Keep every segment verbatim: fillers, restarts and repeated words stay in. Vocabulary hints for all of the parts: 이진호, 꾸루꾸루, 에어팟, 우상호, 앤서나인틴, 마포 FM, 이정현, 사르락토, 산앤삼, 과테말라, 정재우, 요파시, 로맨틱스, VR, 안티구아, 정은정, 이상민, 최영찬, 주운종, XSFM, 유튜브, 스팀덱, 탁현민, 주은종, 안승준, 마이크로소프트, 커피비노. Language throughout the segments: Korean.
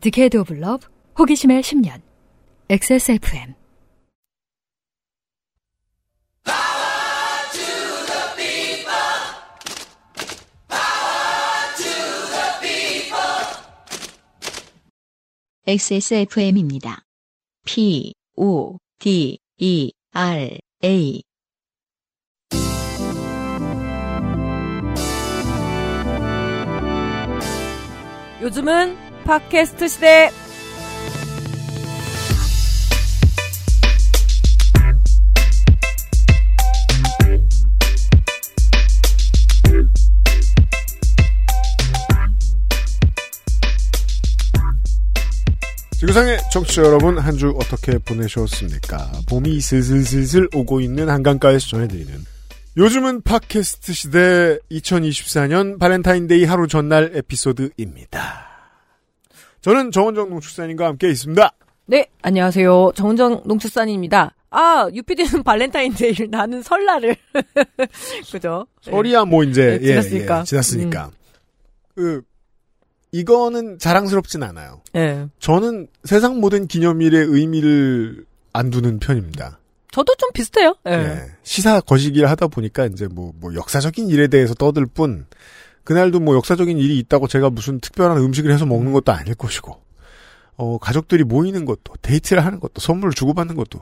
디케이드 오브 러브, 호기심의 십 년, 엑스에스에프엠. 엑스에스에프엠입니다. P, O, D, E, R, A. 요즘은 팟캐스트 시대. 지구상의 청취자 여러분, 한 주 어떻게 보내셨습니까? 봄이 슬슬슬슬 오고 있는 한강가에서 전해드리는 요즘은 팟캐스트 시대 이천이십사 년 발렌타인데이 하루 전날 에피소드입니다. 저는 정은정 농축산인과 함께 있습니다. 네, 안녕하세요. 정은정 농축산입니다. 아, 유피디는 발렌타인데이를, 나는 설날을. 그죠? 설이야, 뭐, 이제. 네, 지났으니까. 예, 예, 지났으니까. 음. 그, 이거는 자랑스럽진 않아요. 예. 저는 세상 모든 기념일의 의미를 안 두는 편입니다. 저도 좀 비슷해요. 예. 예. 시사 거시기를 하다 보니까 이제 뭐, 뭐 역사적인 일에 대해서 떠들 뿐, 그날도 뭐 역사적인 일이 있다고 제가 무슨 특별한 음식을 해서 먹는 것도 아닐 것이고, 어, 가족들이 모이는 것도, 데이트를 하는 것도, 선물을 주고받는 것도,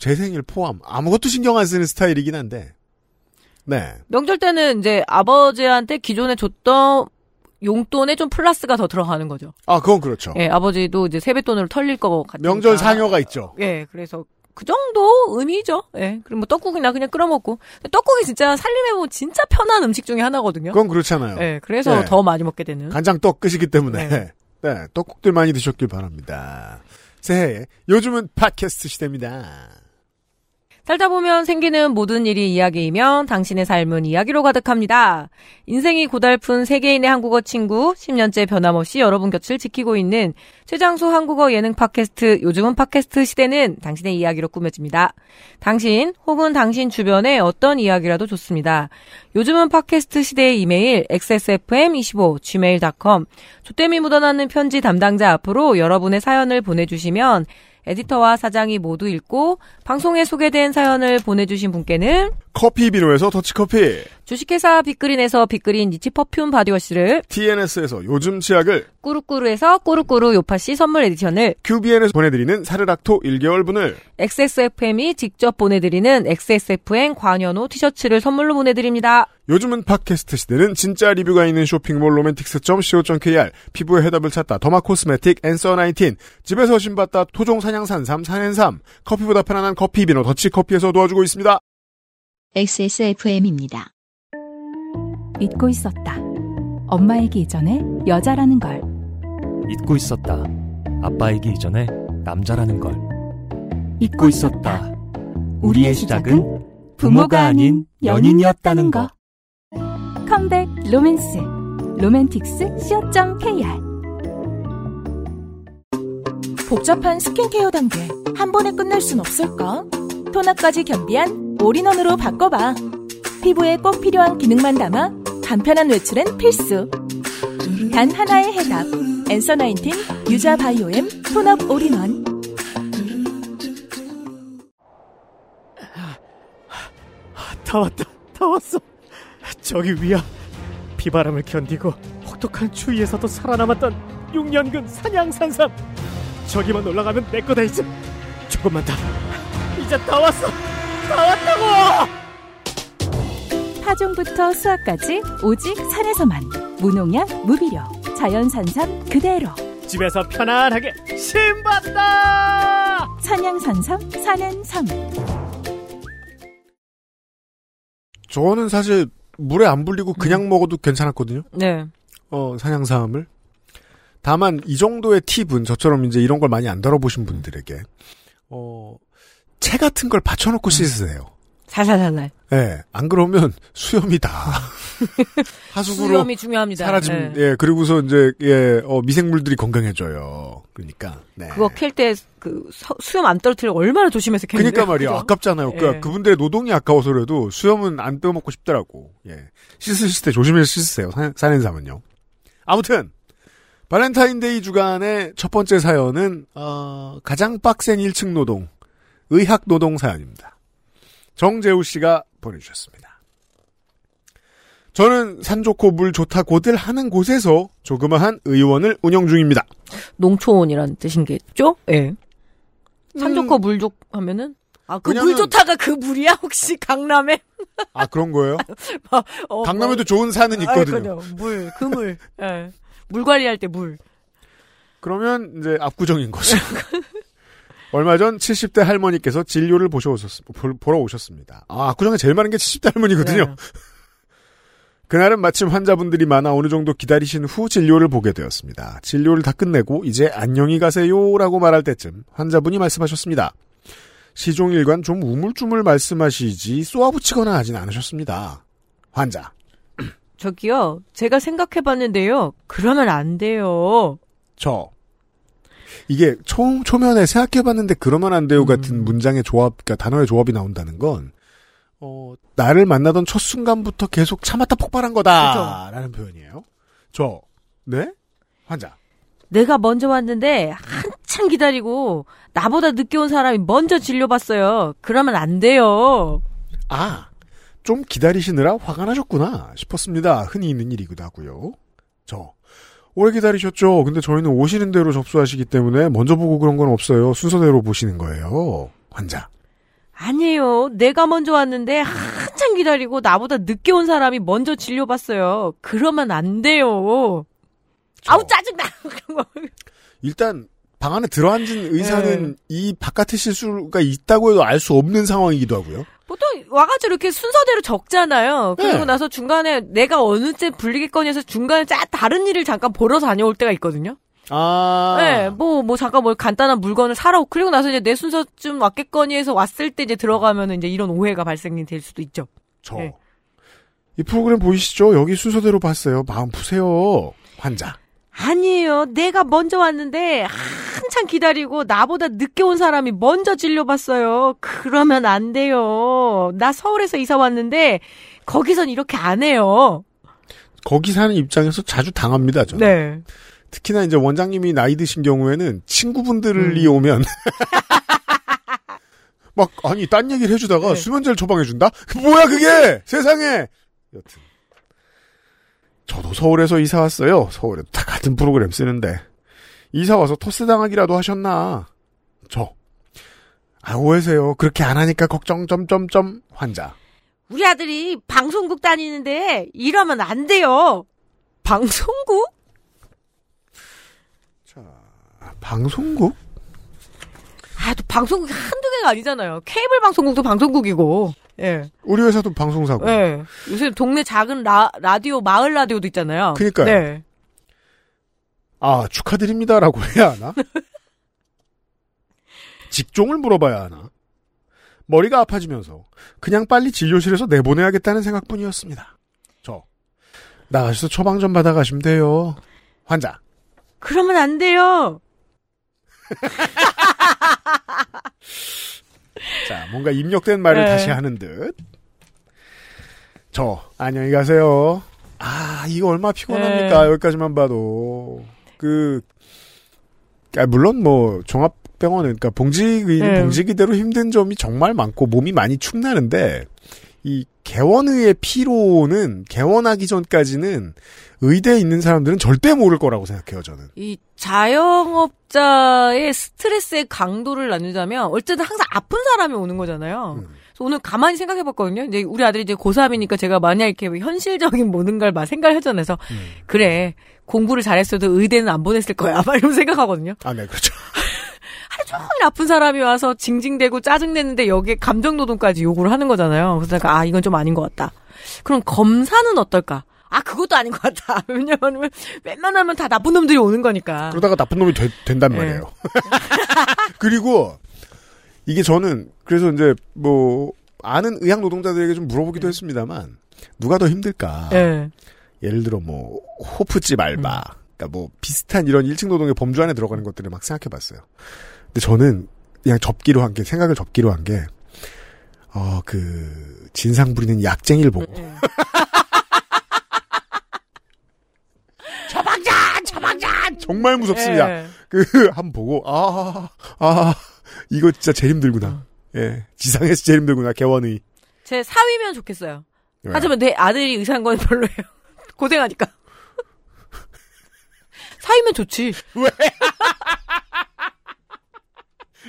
제 생일 포함, 아무것도 신경 안 쓰는 스타일이긴 한데, 네. 명절 때는 이제 아버지한테 기존에 줬던 용돈에 좀 플러스가 더 들어가는 거죠. 아, 그건 그렇죠. 예, 아버지도 이제 세뱃돈으로 털릴 거 같으니까. 명절 상여가 있죠. 예, 그래서 그 정도 의미죠. 예, 그럼 뭐 떡국이나 그냥 끓여먹고. 떡국이 진짜 살림해보면 진짜 편한 음식 중에 하나거든요. 그건 그렇잖아요. 예, 그래서 예. 더 많이 먹게 되는. 간장떡 끄시기 때문에. 네. 네, 떡국들 많이 드셨길 바랍니다. 새해, 요즘은 팟캐스트 시대입니다. 살다 보면 생기는 모든 일이 이야기이며 당신의 삶은 이야기로 가득합니다. 인생이 고달픈 세계인의 한국어 친구, 십 년째 변함없이 여러분 곁을 지키고 있는 최장수 한국어 예능 팟캐스트, 요즘은 팟캐스트 시대는 당신의 이야기로 꾸며집니다. 당신 혹은 당신 주변의 어떤 이야기라도 좋습니다. 요즘은 팟캐스트 시대의 이메일 엑스에스에프엠 이십오 앳 지메일 닷컴, 조땜이 묻어나는 편지 담당자 앞으로 여러분의 사연을 보내주시면 에디터와 사장이 모두 읽고 방송에 소개된 사연을 보내주신 분께는 커피비노에서 더치커피, 주식회사 빅그린에서 빅그린 니치 퍼퓸 바디워시를, 티엔에스에서 요즘 치약을, 꾸루꾸루에서 꾸루꾸루 요파시 선물 에디션을, 큐비엔에서 보내드리는 사르락토 일 개월분을, 엑스에스에프엠이 직접 보내드리는 엑스에스에프엠 관현호 티셔츠를 선물로 보내드립니다. 요즘은 팟캐스트 시대는 진짜 리뷰가 있는 쇼핑몰 로맨틱스 닷 씨오 닷 케이알, 피부에 해답을 찾다 더마코스메틱, 앤서나인틴, 집에서 신받다 토종산양산삼 산앤삼, 커피보다 편안한 커피비노 더치커피에서 도와주고 있습니다. 엑스에스에프엠입니다. 잊고 있었다. 엄마이기 이전에 여자라는 걸. 잊고 있었다. 아빠이기 이전에 남자라는 걸. 잊고 있었다. 우리의 시작은 부모가 아닌 연인이었다는 거. 컴백 로맨스. 로맨틱스 닷 씨오 닷 케이알. 복잡한 스킨케어 단계 한 번에 끝낼 순 없을까? 토너까지 겸비한 올인원으로 바꿔봐. 피부에 꼭 필요한 기능만 담아 간편한 외출엔 필수. 단 하나의 해답, 앤서나인틴 유자 바이오엠 톤업 올인원. 더웠다, 더웠어. 저기 위야, 비바람을 견디고 혹독한 추위에서도 살아남았던 육 년근 산양산삼. 저기만 올라가면 내 거다. 이제 조금만 더. 이제 다 왔어, 다 왔다고. 파종부터 수확까지 오직 산에서만, 무농약 무비료, 자연산삼 그대로, 집에서 편안하게 신받다. 산양산삼 산앤삼. 저는 사실 물에 안 불리고 그냥 음. 먹어도 괜찮았거든요. 네. 어, 산양삼을. 다만 이 정도의 팁은 저처럼 이제 이런 걸 많이 안 다뤄보신 분들에게 어, 채 같은 걸 받쳐놓고 음. 씻으세요. 살살살살. 예, 네, 안 그러면 수염이 다 하수구로 수염이 중요합니다. 사라짐. 네. 예, 그리고서 이제 예, 어, 미생물들이 건강해져요. 그러니까. 네. 그거 캘 때 그 수염 안 떨어뜨려 얼마나 조심해서 캘. 그러니까 말이야. 그죠? 아깝잖아요. 예. 그러니까 그분들의 노동이 아까워서라도 수염은 안 빼먹고 싶더라고. 예, 씻으실 때 조심해서 씻으세요. 산앤삼은요. 아무튼 발렌타인데이 주간의 첫 번째 사연은 어, 가장 빡센 일 층 노동, 의학 노동 사연입니다. 정재우 씨가 보내주셨습니다. 저는 산 좋고 물 좋다고들 하는 곳에서 조그마한 의원을 운영 중입니다. 농촌이라는 뜻인겠죠? 예. 네. 산 좋고 음. 물 좋 하면은 아, 그 물 좋다가 그 물이야? 혹시 강남에? 아, 그런 거예요? 어, 어, 강남에도 뭐, 좋은 산은 있거든요. 아니, 물, 그 물. 예. 물 관리할 때 물. 그러면 이제 압구정인 거죠. 얼마 전 칠십 대 할머니께서 진료를 보셔 오셨, 보러 오셨습니다. 아, 압구정에 제일 많은 게 칠십 대 할머니거든요. 네. 그날은 마침 환자분들이 많아 어느 정도 기다리신 후 진료를 보게 되었습니다. 진료를 다 끝내고 이제 안녕히 가세요라고 말할 때쯤 환자분이 말씀하셨습니다. 시종일관 좀 우물쭈물 말씀하시지 쏘아붙이거나 하진 않으셨습니다. 환자. 저기요, 제가 생각해봤는데요. 그러면 안 돼요. 저. 이게 초, 초면에 생각해봤는데 그러면 안 돼요 음. 같은 문장의 조합, 그러니까 단어의 조합이 나온다는 건 어, 나를 만나던 첫 순간부터 계속 참았다 폭발한 거다. 그쵸? 라는 표현이에요. 저. 네? 환자. 내가 먼저 왔는데 한참 기다리고 나보다 늦게 온 사람이 먼저 진료받았어요. 그러면 안 돼요. 아. 좀 기다리시느라 화가 나셨구나 싶었습니다. 흔히 있는 일이기도 하고요. 저, 오래 기다리셨죠? 근데 저희는 오시는 대로 접수하시기 때문에 먼저 보고 그런 건 없어요. 순서대로 보시는 거예요. 환자. 아니에요. 내가 먼저 왔는데 한참 기다리고 나보다 늦게 온 사람이 먼저 진료받았어요. 그러면 안 돼요. 저. 아우 짜증나. 일단 방 안에 들어앉은 의사는 네. 이 바깥의 실수가 있다고 해도 알 수 없는 상황이기도 하고요. 보통 와가지고 이렇게 순서대로 적잖아요. 그리고 네. 나서 중간에 내가 어느 때 불리겠거니 해서 중간에 짜 다른 일을 잠깐 보러 다녀올 때가 있거든요. 아. 네, 뭐, 뭐 잠깐 뭐 간단한 물건을 사러 오고, 그리고 나서 이제 내 순서쯤 왔겠거니 해서 왔을 때 이제 들어가면 이제 이런 오해가 발생이 될 수도 있죠. 저. 네. 이 프로그램 보이시죠? 여기 순서대로 봤어요. 마음 푸세요. 환자. 아니에요. 내가 먼저 왔는데 한참 기다리고 나보다 늦게 온 사람이 먼저 진료받았어요. 그러면 안 돼요. 나 서울에서 이사 왔는데 거기선 이렇게 안 해요. 거기 사는 입장에서 자주 당합니다. 저는. 네. 특히나 이제 원장님이 나이 드신 경우에는 친구분들이 음. 오면 막 아니 딴 얘기를 해주다가 네. 수면제를 처방해준다? 뭐야 그게! 세상에! 여튼. 저도 서울에서 이사 왔어요. 서울에도 다 같은 프로그램 쓰는데. 이사 와서 토스 당하기라도 하셨나? 저. 아, 오해세요. 그렇게 안 하니까 걱정, 점점점, 환자. 우리 아들이 방송국 다니는데 이러면 안 돼요. 방송국? 자, 방송국? 아, 또 방송국이 한두 개가 아니잖아요. 케이블 방송국도 방송국이고. 예. 우리 회사도 방송사고. 예. 요새 동네 작은 라, 라디오, 마을 라디오도 있잖아요. 그니까요. 네. 아, 축하드립니다라고 해야 하나? 직종을 물어봐야 하나? 머리가 아파지면서 그냥 빨리 진료실에서 내보내야겠다는 생각뿐이었습니다. 저. 나가셔서 처방 좀 받아가시면 돼요. 환자. 그러면 안 돼요. 자, 뭔가 입력된 말을 네. 다시 하는 듯. 저, 안녕히 가세요. 아, 이거 얼마나 피곤합니까? 네. 여기까지만 봐도. 그, 아, 물론 뭐, 종합병원은, 그니까, 봉직의, 네. 봉직이대로 힘든 점이 정말 많고, 몸이 많이 축나는데, 이 개원의 피로는, 개원하기 전까지는, 의대에 있는 사람들은 절대 모를 거라고 생각해요, 저는. 이 자영업자의 스트레스의 강도를 나누자면, 어쨌든 항상 아픈 사람이 오는 거잖아요. 음. 그래서 오늘 가만히 생각해 봤거든요. 이제 우리 아들이 이제 고삼이니까 제가 만약 이렇게 현실적인 모든 걸 막 생각을 해전해서, 음. 그래, 공부를 잘했어도 의대는 안 보냈을 거야. 막 이러면서 생각하거든요. 아, 네, 그렇죠. 하루 종일 아픈 사람이 와서 징징대고 짜증내는데 여기에 감정노동까지 요구를 하는 거잖아요. 그래서 내가, 아, 이건 좀 아닌 것 같다. 그럼 검사는 어떨까? 아, 그것도 아닌 것 같다. 왜냐면, 웬만하면 다 나쁜 놈들이 오는 거니까. 그러다가 나쁜 놈이 되, 된단 네. 말이에요. 그리고, 이게 저는, 그래서 이제, 뭐, 아는 의학 노동자들에게 좀 물어보기도 네. 했습니다만, 누가 더 힘들까? 네. 예를 들어, 뭐, 호프집 알바. 음. 그니까 뭐, 비슷한 이런 일 층 노동의 범주 안에 들어가는 것들을 막 생각해 봤어요. 근데 저는, 그냥 접기로 한 게, 생각을 접기로 한 게, 어, 그, 진상 부리는 약쟁이를 보고. 네. 처방전! 처방전! 정말 무섭습니다. 예. 그 한번 보고 아아 아, 이거 진짜 제일 힘들구나. 어. 예, 지상에서 제일 힘들구나. 개원의 제 사위면 좋겠어요. 예. 하지만 내 아들이 의사인 건 별로예요. 고생하니까. 사위면 좋지. 왜?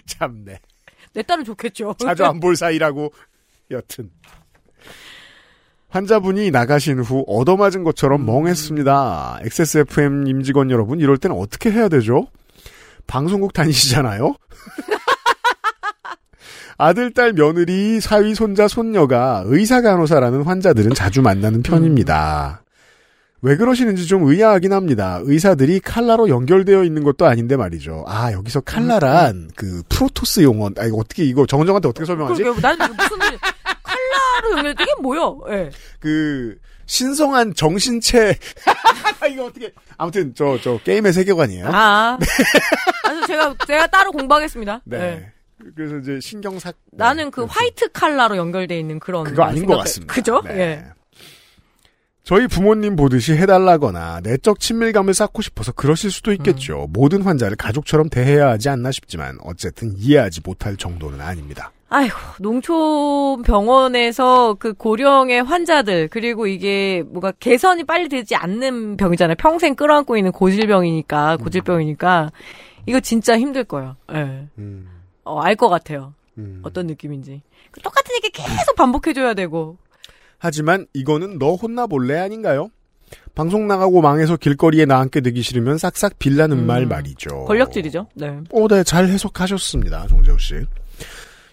참네. 내 딸은 좋겠죠. 자주 안 볼 사이라고. 여튼 환자분이 나가신 후 얻어맞은 것처럼 멍했습니다. 엑스에스에프엠 임직원 여러분, 이럴 때는 어떻게 해야 되죠? 방송국 다니시잖아요? 아들, 딸, 며느리, 사위, 손자, 손녀가 의사, 간호사라는 환자들은 자주 만나는 편입니다. 왜 그러시는지 좀 의아하긴 합니다. 의사들이 칼라로 연결되어 있는 것도 아닌데 말이죠. 아, 여기서 칼라란 그 프로토스 용어. 아, 이거 어떻게 이거 정은정한테 어떻게 설명하지? 그러게요. 나는 무슨 칼라로 연결돼? 이게 뭐야? 예. 그 신성한 정신체. 이거 어떻게? 아무튼 저저 저 게임의 세계관이에요. 아. 그래서 제가 제가 따로 공부하겠습니다. 네. 네. 그래서 이제 신경사. 나는 그 그래서. 화이트 칼라로 연결돼 있는 그런. 그거 아닌 생각해. 것 같습니다. 그죠? 네. 예. 저희 부모님 보듯이 해달라거나 내적 친밀감을 쌓고 싶어서 그러실 수도 있겠죠. 음. 모든 환자를 가족처럼 대해야 하지 않나 싶지만 어쨌든 이해하지 못할 정도는 아닙니다. 아이고, 농촌 병원에서 그 고령의 환자들, 그리고 이게 뭐가 개선이 빨리 되지 않는 병이잖아요. 평생 끌어안고 있는 고질병이니까, 고질병이니까 이거 진짜 힘들 거예요. 네. 음. 어, 알 것 같아요. 음. 어떤 느낌인지. 똑같은 얘기 계속 반복해줘야 되고. 하지만 이거는 너 혼나볼래 아닌가요? 방송 나가고 망해서 길거리에 나앉게 되기 싫으면 싹싹 빌라는 음, 말 말이죠. 권력질이죠. 네. 어, 네, 잘 해석하셨습니다, 정재우 씨.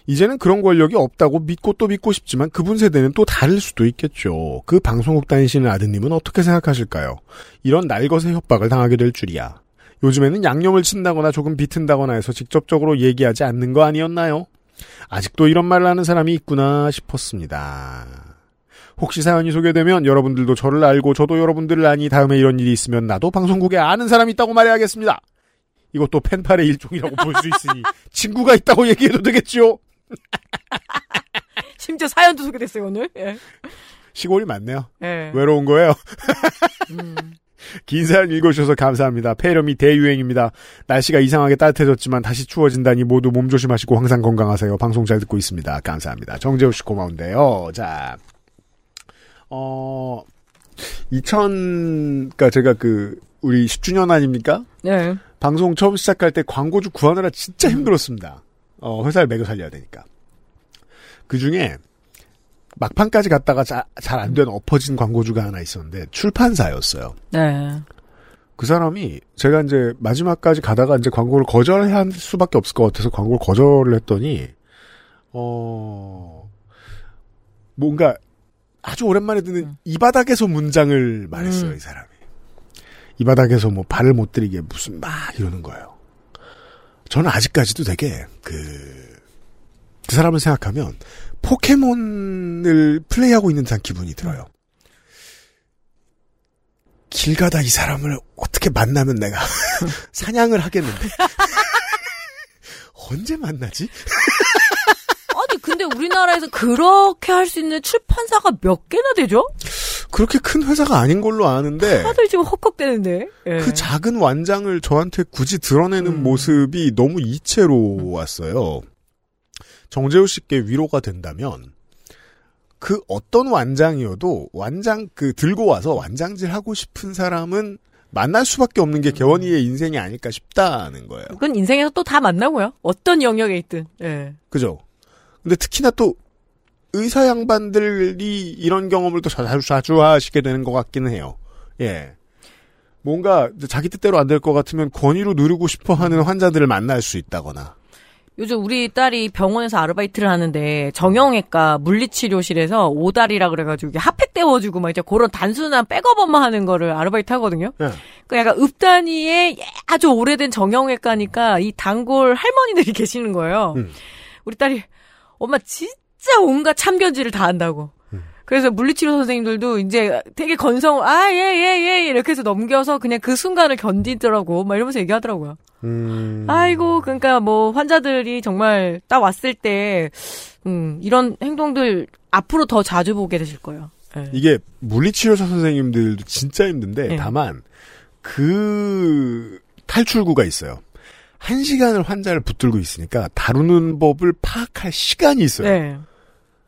이제는 그런 권력이 없다고 믿고 또 믿고 싶지만 그분 세대는 또 다를 수도 있겠죠. 그 방송국 다니시는 아드님은 어떻게 생각하실까요? 이런 날것의 협박을 당하게 될 줄이야. 요즘에는 양념을 친다거나 조금 비튼다거나 해서 직접적으로 얘기하지 않는 거 아니었나요? 아직도 이런 말을 하는 사람이 있구나 싶었습니다. 혹시 사연이 소개되면 여러분들도 저를 알고 저도 여러분들을 아니 다음에 이런 일이 있으면 나도 방송국에 아는 사람이 있다고 말해야겠습니다. 이것도 펜팔의 일종이라고 볼 수 있으니 친구가 있다고 얘기해도 되겠지요. 심지어 사연도 소개됐어요 오늘. 예. 시골이 많네요. 예. 외로운 거예요. 음. 긴 사연 읽어주셔서 감사합니다. 폐렴이 대유행입니다. 날씨가 이상하게 따뜻해졌지만 다시 추워진다니 모두 몸조심하시고 항상 건강하세요. 방송 잘 듣고 있습니다. 감사합니다. 정재우 씨 고마운데요. 자, 어, 이천, 그니까 제가 그, 우리 십 주년 아닙니까? 네. 방송 처음 시작할 때 광고주 구하느라 진짜 힘들었습니다. 어, 회사를 매겨 살려야 되니까. 그 중에, 막판까지 갔다가 잘 안 된 엎어진 광고주가 하나 있었는데, 출판사였어요. 네. 그 사람이, 제가 이제 마지막까지 가다가 이제 광고를 거절할 수밖에 없을 것 같아서 광고를 거절을 했더니, 어, 뭔가, 아주 오랜만에 듣는 응. 이 바닥에서 문장을 말했어요. 응. 이 사람이 이 바닥에서 뭐 발을 못 들이게 무슨 막 이러는 거예요. 저는 아직까지도 되게 그, 그 사람을 생각하면 포켓몬을 플레이하고 있는 듯한 기분이 들어요. 길 가다 이 사람을 어떻게 만나면 내가 사냥을 하겠는데 언제 만나지? 근데 우리나라에서 그렇게 할 수 있는 출판사가 몇 개나 되죠? 그렇게 큰 회사가 아닌 걸로 아는데 다들 지금 헉헉대는데 예. 그 작은 완장을 저한테 굳이 드러내는 음. 모습이 너무 이채로 음. 왔어요. 정재우 씨께 위로가 된다면 그 어떤 완장이어도 완장 그 들고 와서 완장질 하고 싶은 사람은 만날 수밖에 없는 게 개원이의 인생이 아닐까 싶다는 거예요. 그건 인생에서 또 다 만나고요. 어떤 영역에 있든. 예. 그죠? 근데 특히나 또 의사 양반들이 이런 경험을 또 자주 자주 하시게 되는 것 같기는 해요. 예, 뭔가 자기 뜻대로 안 될 것 같으면 권위로 누르고 싶어하는 환자들을 만날 수 있다거나. 요즘 우리 딸이 병원에서 아르바이트를 하는데 정형외과 물리치료실에서 오다리라 그래가지고 이게 핫팩 떼워주고 막 이제 그런 단순한 백업업만 하는 거를 아르바이트 하거든요. 네. 그 약간 읍단위에 아주 오래된 정형외과니까 이 단골 할머니들이 계시는 거예요. 음. 우리 딸이 엄마 진짜 온갖 참견질을 다 한다고. 음. 그래서 물리치료 선생님들도 이제 되게 건성, 아, 예, 예, 예, 이렇게 해서 넘겨서 그냥 그 순간을 견디더라고. 막 이러면서 얘기하더라고요. 음. 아이고, 그러니까 뭐 환자들이 정말 딱 왔을 때, 음, 이런 행동들 앞으로 더 자주 보게 되실 거예요. 네. 이게 물리치료사 선생님들도 진짜 힘든데, 네. 다만, 그, 탈출구가 있어요. 한 시간을 환자를 붙들고 있으니까 다루는 법을 파악할 시간이 있어요. 네.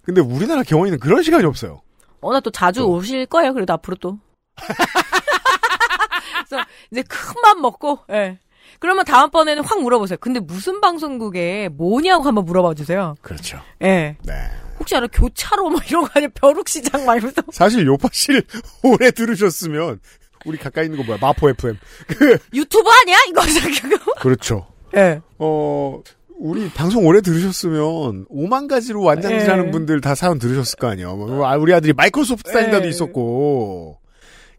근데 우리나라 경원이는 그런 시간이 없어요. 어, 나 또 자주 또. 오실 거예요. 그래도 앞으로 또. 그래서 이제 큰 맘 먹고, 예. 네. 그러면 다음번에는 확 물어보세요. 근데 무슨 방송국에 뭐냐고 한번 물어봐 주세요. 그렇죠. 예. 네. 네. 혹시 알아? 교차로 막 이런 거 아니야? 벼룩시장 말고서. 사실 요파씨를 오래 들으셨으면, 우리 가까이 있는 거 뭐야? 마포 에프엠. 그. 유튜브 아니야? 이거 그거? 그렇죠. 예. 네. 어, 우리 방송 오래 들으셨으면, 오만 가지로 완장질 하는 네. 분들 다 사연 들으셨을 거 아니에요? 우리 아들이 마이크로소프트 다닌다도 네. 있었고,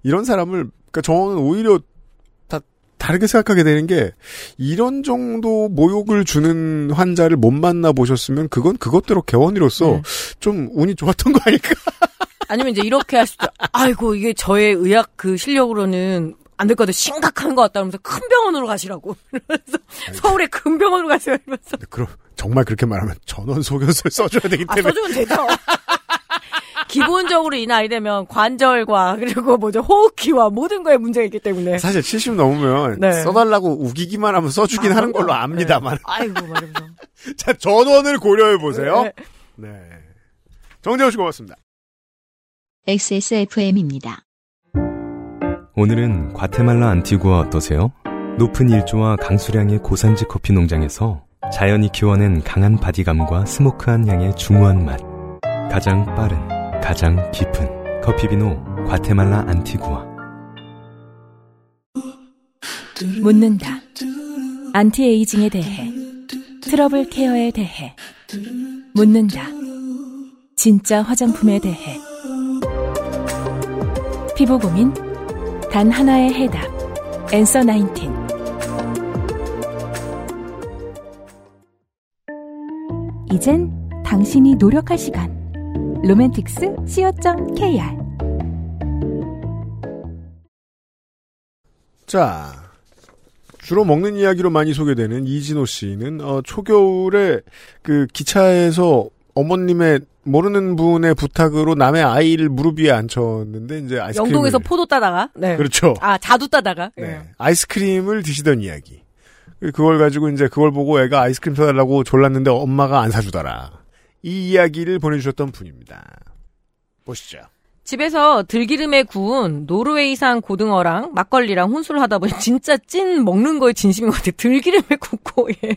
이런 사람을, 그니까 저는 오히려, 다르게 생각하게 되는 게 이런 정도 모욕을 주는 환자를 못 만나 보셨으면 그건 그것대로 개원이로서 네. 좀 운이 좋았던 거 아닐까? 아니면 이제 이렇게 할 수도 아이고 이게 저의 의학 그 실력으로는 안 될 것 같아. 심각한 것 같다 하면서 큰 병원으로 가시라고. 그래서 서울의 큰 병원으로 가세요. 이러면서. 그럼 정말 그렇게 말하면 전원 소견서를 써줘야 되기 때문에. 아, 써주면 되죠. 기본적으로 이 나이 되면 관절과 그리고 뭐죠 호흡기와 모든 거에 문제가 있기 때문에 사실 칠십 넘으면 네. 써달라고 우기기만 하면 써주긴 아, 하는 걸로 압니다만. 네. 아이고 말이죠. 자 전원을 고려해 보세요. 네. 네. 정재호 씨 고맙습니다. 엑스에스에프엠입니다. 오늘은 과테말라 안티구아 어떠세요? 높은 일조와 강수량의 고산지 커피 농장에서 자연이 키워낸 강한 바디감과 스모크한 향의 중후한 맛. 가장 빠른. 가장 깊은 커피비노 과테말라 안티구아. 묻는다. 안티에이징에 대해 트러블 케어에 대해 묻는다. 진짜 화장품에 대해 피부 고민 단 하나의 해답 앤서나인틴. 이젠 당신이 노력할 시간 로맨틱스 씨오 점 케이알. 자, 주로 먹는 이야기로 많이 소개되는 이진호 씨는 어, 초겨울에 그 기차에서 어머님의 모르는 분의 부탁으로 남의 아이를 무릎 위에 앉혔는데 이제 아이스크림 영동에서 포도 따다가 네. 그렇죠. 아, 자두 따다가 네. 네. 아이스크림을 드시던 이야기. 그걸 가지고 이제 그걸 보고 애가 아이스크림 사달라고 졸랐는데 엄마가 안 사주더라. 이 이야기를 보내주셨던 분입니다. 보시죠. 집에서 들기름에 구운 노르웨이산 고등어랑 막걸리랑 혼술을 하다 보니 진짜 찐 먹는 거에 진심인 것 같아요. 들기름에 굽고. 예.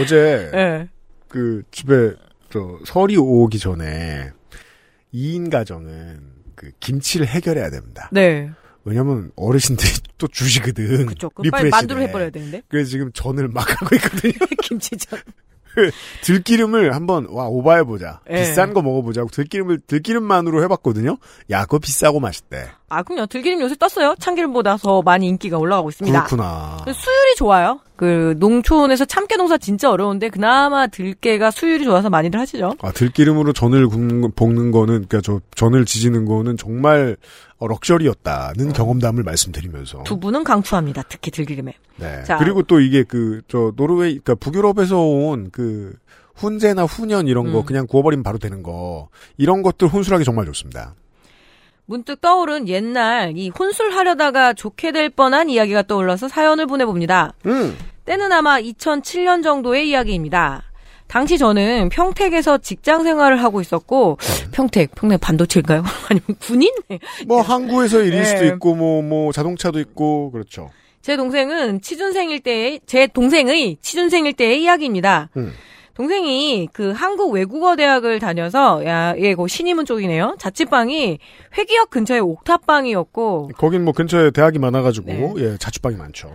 어제 네. 그 집에 저 설이 오기 전에 이 인 가정은 그 김치를 해결해야 됩니다. 네. 왜냐면 어르신들이 또 주시거든. 그쵸. 그럼 빨리 만두를 해버려야 되는데. 그래서 지금 전을 막 하고 있거든요. 김치전. 들기름을 한번 와 오바해보자. 예. 비싼 거 먹어보자고 들기름을 들기름만으로 해봤거든요. 야 그거 비싸고 맛있대. 아 그럼요. 들기름 요새 떴어요. 참기름보다 더 많이 인기가 올라가고 있습니다. 그렇구나. 수율이 좋아요. 그 농촌에서 참깨 농사 진짜 어려운데 그나마 들깨가 수율이 좋아서 많이들 하시죠. 아 들기름으로 전을 굽는, 볶는 거는 그러니까 저 전을 지지는 거는 정말 럭셔리였다는 어. 경험담을 말씀드리면서 두부는 강추합니다. 특히 들기름에. 네. 자. 그리고 또 이게 그 저 노르웨이 그러니까 북유럽에서 온 그 훈제나 훈연 이런 거 음. 그냥 구워버리면 바로 되는 거 이런 것들 혼술하기 정말 좋습니다. 문득 떠오른 옛날 이 혼술하려다가 좋게 될 뻔한 이야기가 떠올라서 사연을 보내봅니다. 음. 때는 아마 이천칠 년 정도의 이야기입니다. 당시 저는 평택에서 직장 생활을 하고 있었고 음. 평택, 평택 반도체인가요? 아니면 군인? 뭐 항구에서 일일 네. 수도 있고 뭐, 뭐 자동차도 있고 그렇죠. 제 동생은 취준생일 때의 제 동생의 취준생일 때의 이야기입니다. 음. 동생이 그 한국 외국어 대학을 다녀서 야, 예, 그 신이문 쪽이네요. 자취방이 회기역 근처에 옥탑방이었고 거긴 뭐 근처에 대학이 많아가지고 네. 예, 자취방이 많죠.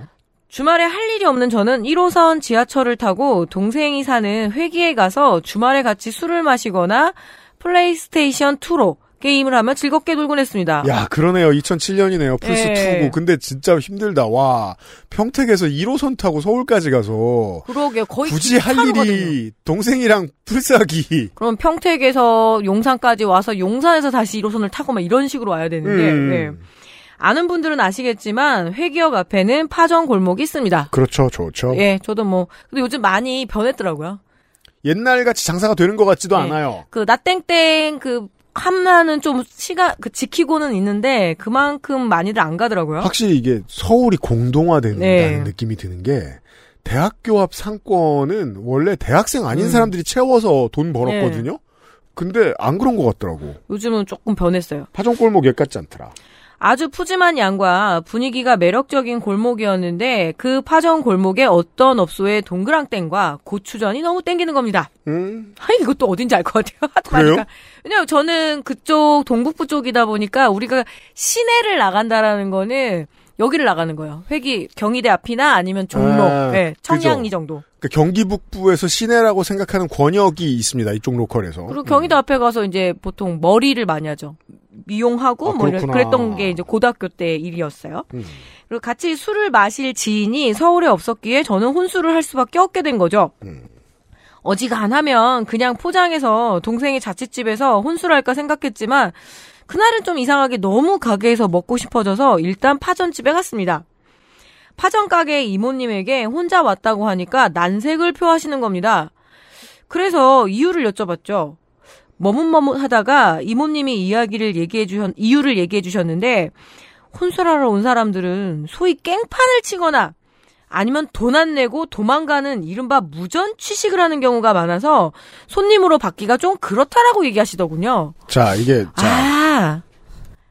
주말에 할 일이 없는 저는 일 호선 지하철을 타고 동생이 사는 회기에 가서 주말에 같이 술을 마시거나 플레이스테이션 투로 게임을 하며 즐겁게 놀곤 했습니다. 야, 그러네요. 이천칠 년이네요. 플스 투고. 예. 근데 진짜 힘들다. 와, 평택에서 일 호선 타고 서울까지 가서. 그러게, 거의 굳이 할 일이 거든요. 동생이랑 풀싸기. 그럼 평택에서 용산까지 와서 용산에서 다시 일 호선을 타고 막 이런 식으로 와야 되는데. 음. 네. 아는 분들은 아시겠지만 회기역 앞에는 파전 골목이 있습니다. 그렇죠, 좋죠. 예, 저도 뭐 근데 요즘 많이 변했더라고요. 옛날같이 장사가 되는 것 같지도 예. 않아요. 그 나땡땡 그 하면은 좀 시간 그 지키고는 있는데 그만큼 많이들 안 가더라고요. 확실히 이게 서울이 공동화된다는 네. 느낌이 드는 게 대학교 앞 상권은 원래 대학생 아닌 음. 사람들이 채워서 돈 벌었거든요. 네. 근데 안 그런 것 같더라고. 요즘은 조금 변했어요. 파종골목 옛 같지 않더라. 아주 푸짐한 양과 분위기가 매력적인 골목이었는데 그 파전 골목에 어떤 업소의 동그랑땡과 고추전이 너무 땡기는 겁니다. 음. 아니 이것도 어딘지 알 것 같아요. 그래요? 왜냐면 저는 그쪽 동북부 쪽이다 보니까 우리가 시내를 나간다라는 거는 여기를 나가는 거예요. 회기 경희대 앞이나 아니면 종로, 아, 네, 청량리 정도. 그러니까 경기 북부에서 시내라고 생각하는 권역이 있습니다. 이쪽 로컬에서. 그리고 경희대 음. 앞에 가서 이제 보통 머리를 많이 하죠. 미용하고 아, 뭐 이런 그랬던 게 이제 고등학교 때 일이었어요. 음. 그리고 같이 술을 마실 지인이 서울에 없었기에 저는 혼술을 할 수밖에 없게 된 거죠. 음. 어지간하면 그냥 포장해서 동생의 자취집에서 혼술할까 생각했지만 그날은 좀 이상하게 너무 가게에서 먹고 싶어져서 일단 파전집에 갔습니다. 파전 가게의 이모님에게 혼자 왔다고 하니까 난색을 표하시는 겁니다. 그래서 이유를 여쭤봤죠. 머뭇머뭇하다가 이모님이 이야기를 얘기해 주셨 이유를 얘기해 주셨는데 혼술하러 온 사람들은 소위 깽판을 치거나 아니면 돈 안 내고 도망가는 이른바 무전 취식을 하는 경우가 많아서 손님으로 받기가 좀 그렇다라고 얘기하시더군요. 자 이게 자 아,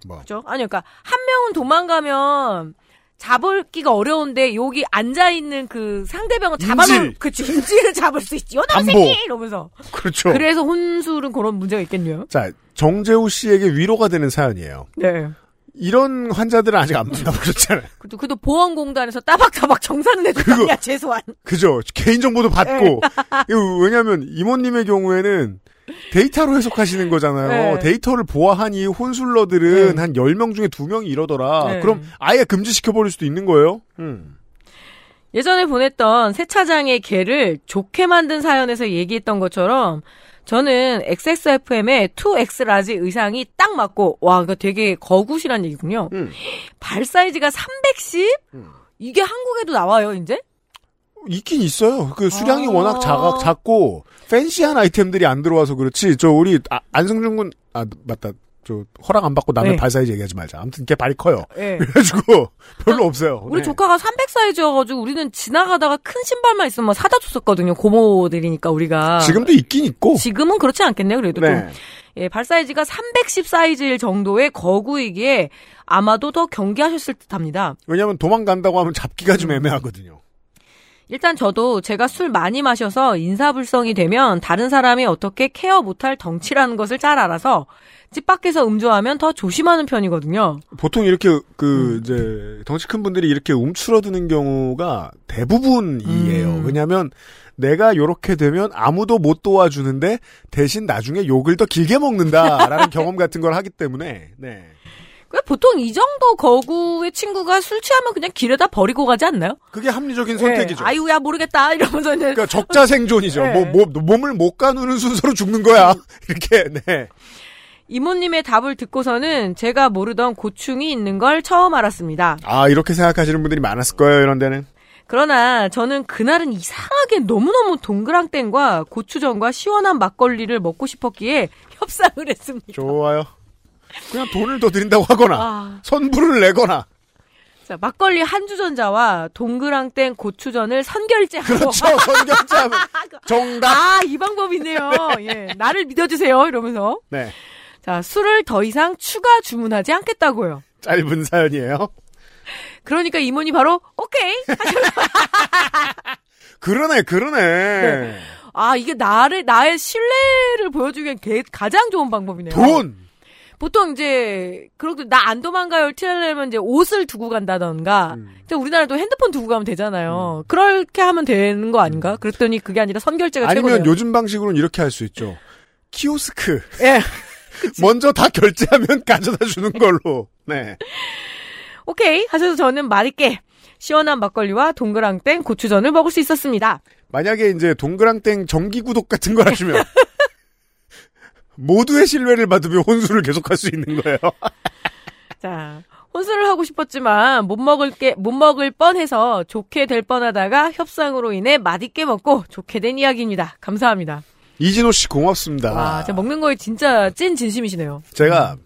뭐 그죠? 아니 그러니까 한 명은 도망가면 잡을기가 어려운데 여기 앉아 있는 그 상대방을 잡아놓은 그 인지를 잡을 수 있지. 요놈새끼 이러면서. 그렇죠. 그래서 혼술은 그런 문제가 있겠네요. 자, 정재우 씨에게 위로가 되는 사연이에요. 네. 이런 환자들은 아직 안 만나보셨잖아요. 그래도, 그래도 보험공단에서 따박따박 정산을 해줬다냐 최소한. 그죠. 개인정보도 받고. 네. 왜냐하면 이모님의 경우에는 데이터로 해석하시는 거잖아요. 네. 데이터를 보아하니 혼술러들은 네. 한 열 명 중에 두 명이 이러더라. 네. 그럼 아예 금지시켜버릴 수도 있는 거예요. 음. 예전에 보냈던 세차장의 개를 좋게 만든 사연에서 얘기했던 것처럼 저는 엑스에스에프엠의 투 엑스 라지 의상이 딱 맞고 와 이거 되게 거굿이란 얘기군요. 음. 발 사이즈가 삼백십? 음. 이게 한국에도 나와요 이제? 있긴 있어요. 그 수량이 아~ 워낙 작아, 작고 팬시한 아이템들이 안 들어와서 그렇지. 저 우리 아, 안승준 군 아 맞다. 저 허락 안 받고 남의 네. 발 사이즈 얘기하지 말자. 아무튼 걔 발이 커요. 네. 그래가지고 별로 아, 없어요. 우리 네. 조카가 삼백 사이즈여가지고 우리는 지나가다가 큰 신발만 있으면 사다 줬었거든요. 고모들이니까 우리가. 지금도 있긴 있고. 지금은 그렇지 않겠네요. 그래도 네. 좀. 예, 발 사이즈가 삼백십 사이즈일 정도의 거구이기에 아마도 더 경계하셨을 듯합니다. 왜냐하면 도망간다고 하면 잡기가 좀 애매하거든요. 일단 저도 제가 술 많이 마셔서 인사불성이 되면 다른 사람이 어떻게 케어 못할 덩치라는 것을 잘 알아서 집 밖에서 음주하면 더 조심하는 편이거든요. 보통 이렇게 그 음. 이제 덩치 큰 분들이 이렇게 움츠러드는 경우가 대부분이에요. 음. 왜냐하면 내가 이렇게 되면 아무도 못 도와주는데 대신 나중에 욕을 더 길게 먹는다라는 경험 같은 걸 하기 때문에 네. 보통 이 정도 거구의 친구가 술 취하면 그냥 길에다 버리고 가지 않나요? 그게 합리적인 선택이죠. 네. 아유, 야, 모르겠다. 이러면서 이제. 그러니까 적자 생존이죠. 네. 뭐, 뭐, 몸을 못 가누는 순서로 죽는 거야. 이렇게, 네. 이모님의 답을 듣고서는 제가 모르던 고충이 있는 걸 처음 알았습니다. 아, 이렇게 생각하시는 분들이 많았을 거예요, 이런 데는. 그러나 저는 그날은 이상하게 너무너무 동그랑땡과 고추전과 시원한 막걸리를 먹고 싶었기에 협상을 했습니다. 좋아요. 그냥 돈을 더 드린다고 하거나 아... 선불을 내거나 자 막걸리 한 주전자와 동그랑땡 고추전을 선결제하고 그렇죠 선결제하고 정답 아 이 방법이 있네요 예 나를 믿어주세요 이러면서 네 자 술을 더 이상 추가 주문하지 않겠다고요 짧은 사연이에요 그러니까 이모니 바로 오케이 그러네 그러네 네. 아 이게 나를 나의 신뢰를 보여주기엔 가장 좋은 방법이네요 돈 보통 이제 그렇게 나 안 도망가요 티내려면 이제 옷을 두고 간다던가 음. 우리나라도 핸드폰 두고 가면 되잖아요. 음. 그렇게 하면 되는 거 아닌가? 그랬더니 그게 아니라 선결제가 최고예요. 아니면 요즘 방식으로는 이렇게 할 수 있죠. 키오스크. 예. 먼저 다 결제하면 가져다 주는 걸로. 네. 오케이 하셔서 저는 맛있게 시원한 막걸리와 동그랑땡 고추전을 먹을 수 있었습니다. 만약에 이제 동그랑땡 정기 구독 같은 걸 하시면. 모두의 신뢰를 받으며 혼술을 계속할 수 있는 거예요. 자, 혼술을 하고 싶었지만 못 먹을 게 못 먹을 뻔해서 좋게 될 뻔하다가 협상으로 인해 맛있게 먹고 좋게 된 이야기입니다. 감사합니다. 이진호 씨 고맙습니다. 와, 제가 먹는 거에 진짜 찐 진심이시네요. 제가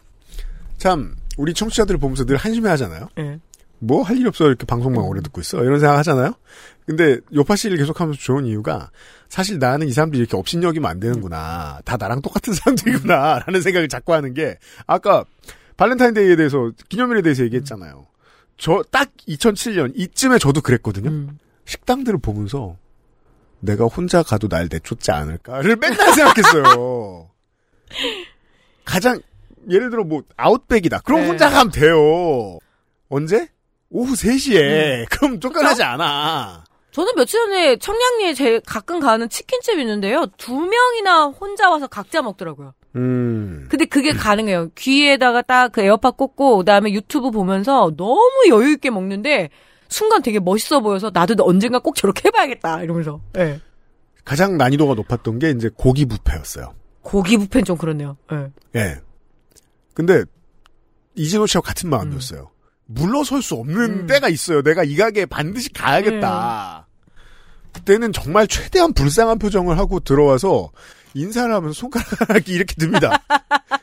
참 우리 청취자들을 보면서 늘 한심해하잖아요. 네. 뭐 할 일 없어 이렇게 방송만 오래 듣고 있어 이런 생각 하잖아요. 근데 요파 씨를 계속하면서 좋은 이유가 사실 나는 이 사람들이 이렇게 업신여기면 안 되는구나. 다 나랑 똑같은 사람들이구나 라는 생각을 자꾸 하는 게 아까 발렌타인데이에 대해서 기념일에 대해서 얘기했잖아요. 저 딱 이천칠 년 이쯤에 저도 그랬거든요. 음. 식당들을 보면서 내가 혼자 가도 날 내쫓지 않을까를 맨날 생각했어요. 가장 예를 들어 뭐 아웃백이다. 그럼 네. 혼자 가면 돼요. 언제? 오후 세 시에. 음. 그럼 쫓겨나지 않아. 저는 며칠 전에 청량리에 제 가끔 가는 치킨집 있는데요. 두 명이나 혼자 와서 각자 먹더라고요. 음. 근데 그게 가능해요. 귀에다가 딱 그 에어팟 꽂고 그다음에 유튜브 보면서 너무 여유 있게 먹는데 순간 되게 멋있어 보여서 나도 언젠가 꼭 저렇게 해봐야겠다 이러면서. 네. 가장 난이도가 높았던 게 이제 고기 뷔페였어요. 고기 뷔페는 좀 그렇네요. 예. 네. 네. 근데 이진호 씨하고 같은 마음이었어요. 음. 물러설 수 없는 음. 때가 있어요. 내가 이 가게에 반드시 가야겠다. 음. 그때는 정말 최대한 불쌍한 표정을 하고 들어와서 인사를 하면서 손가락이 이렇게 듭니다.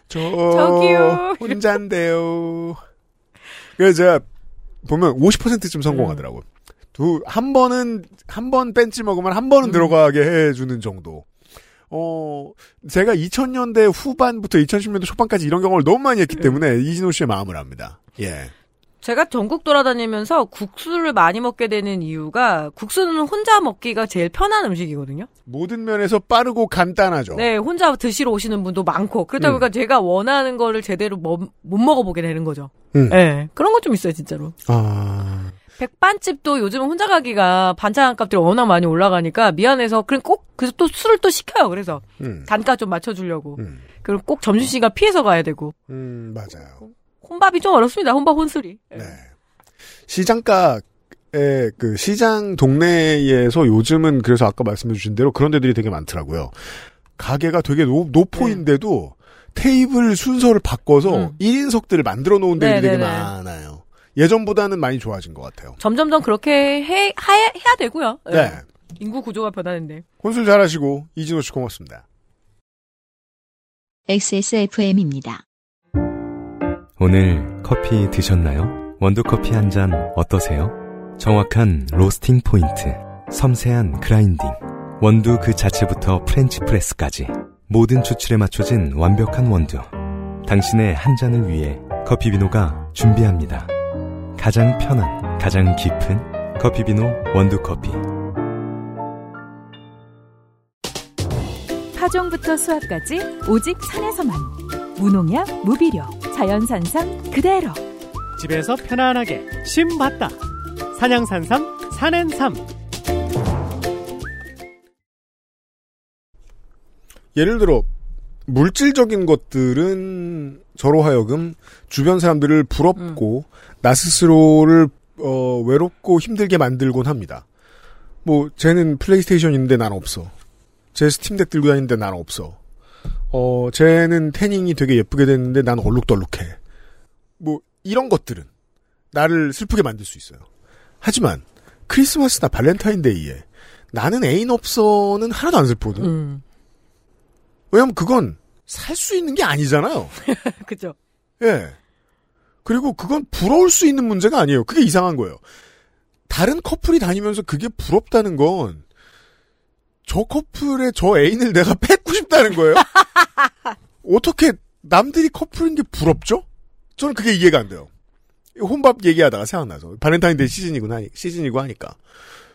저 저기요. 혼잔데요. 그래서 제가 보면 오십 퍼센트쯤 성공하더라고요. 음. 두, 한 번은, 한 번 뺀지 먹으면 한 번은 음. 들어가게 해주는 정도. 어, 제가 이천 년대 후반부터 이천십 년대 초반까지 이런 경험을 너무 많이 했기 때문에 음. 이진호 씨의 마음을 압니다. 예. 제가 전국 돌아다니면서 국수를 많이 먹게 되는 이유가 국수는 혼자 먹기가 제일 편한 음식이거든요. 모든 면에서 빠르고 간단하죠. 네, 혼자 드시러 오시는 분도 많고 그러다 보니까 음. 제가 원하는 거를 제대로 못, 못 먹어보게 되는 거죠. 음. 네, 그런 거 좀 있어요 진짜로. 아... 백반집도 요즘은 혼자 가기가 반찬값들이 워낙 많이 올라가니까 미안해서 그럼 꼭 그래서 또 술을 또 시켜요. 그래서 음. 단가 좀 맞춰주려고. 음. 그리고 꼭 점심시간 피해서 가야 되고. 음, 맞아요. 혼밥이 좀 어렵습니다. 혼밥 혼술이. 네. 시장가에 그 시장 동네에서 요즘은 그래서 아까 말씀해주신 대로 그런 데들이 되게 많더라고요. 가게가 되게 노, 노포인데도 네. 테이블 순서를 바꿔서 음. 일 인석들을 만들어 놓은 데들이 되게 많아요. 예전보다는 많이 좋아진 것 같아요. 점점점 그렇게 해, 하, 해야 되고요. 네. 네. 인구 구조가 변하는데. 혼술 잘하시고 이진호 씨 고맙습니다. 엑스에스에프엠입니다. 오늘 커피 드셨나요? 원두커피 한 잔 어떠세요? 정확한 로스팅 포인트, 섬세한 그라인딩, 원두 그 자체부터 프렌치프레스까지 모든 추출에 맞춰진 완벽한 원두. 당신의 한 잔을 위해 커피비노가 준비합니다. 가장 편한, 가장 깊은 커피비노 원두커피. 파종부터 수확까지 오직 산에서만. 무농약, 무비료, 자연산삼 그대로 집에서 편안하게 심봤다. 산양산삼, 산앤삼. 예를 들어 물질적인 것들은 저로 하여금 주변 사람들을 부럽고 음. 나 스스로를 어, 외롭고 힘들게 만들곤 합니다. 뭐 쟤는 플레이스테이션 있는데 난 없어. 쟤 스팀덱 들고 다니는데 난 없어. 어, 쟤는 태닝이 되게 예쁘게 됐는데 난 얼룩덜룩해. 뭐 이런 것들은 나를 슬프게 만들 수 있어요. 하지만 크리스마스나 발렌타인데이에 나는 애인 없어는 하나도 안 슬프거든. 음. 왜냐면 그건 살 수 있는 게 아니잖아요. 그죠? 예. 그리고 그건 부러울 수 있는 문제가 아니에요. 그게 이상한 거예요. 다른 커플이 다니면서 그게 부럽다는 건 저 커플의 저 애인을 내가 뺏고 싶다는 거예요? 어떻게 남들이 커플인 게 부럽죠? 저는 그게 이해가 안 돼요. 혼밥 얘기하다가 생각나서 발렌타인데이 시즌이고 하니, 시즌이고 하니까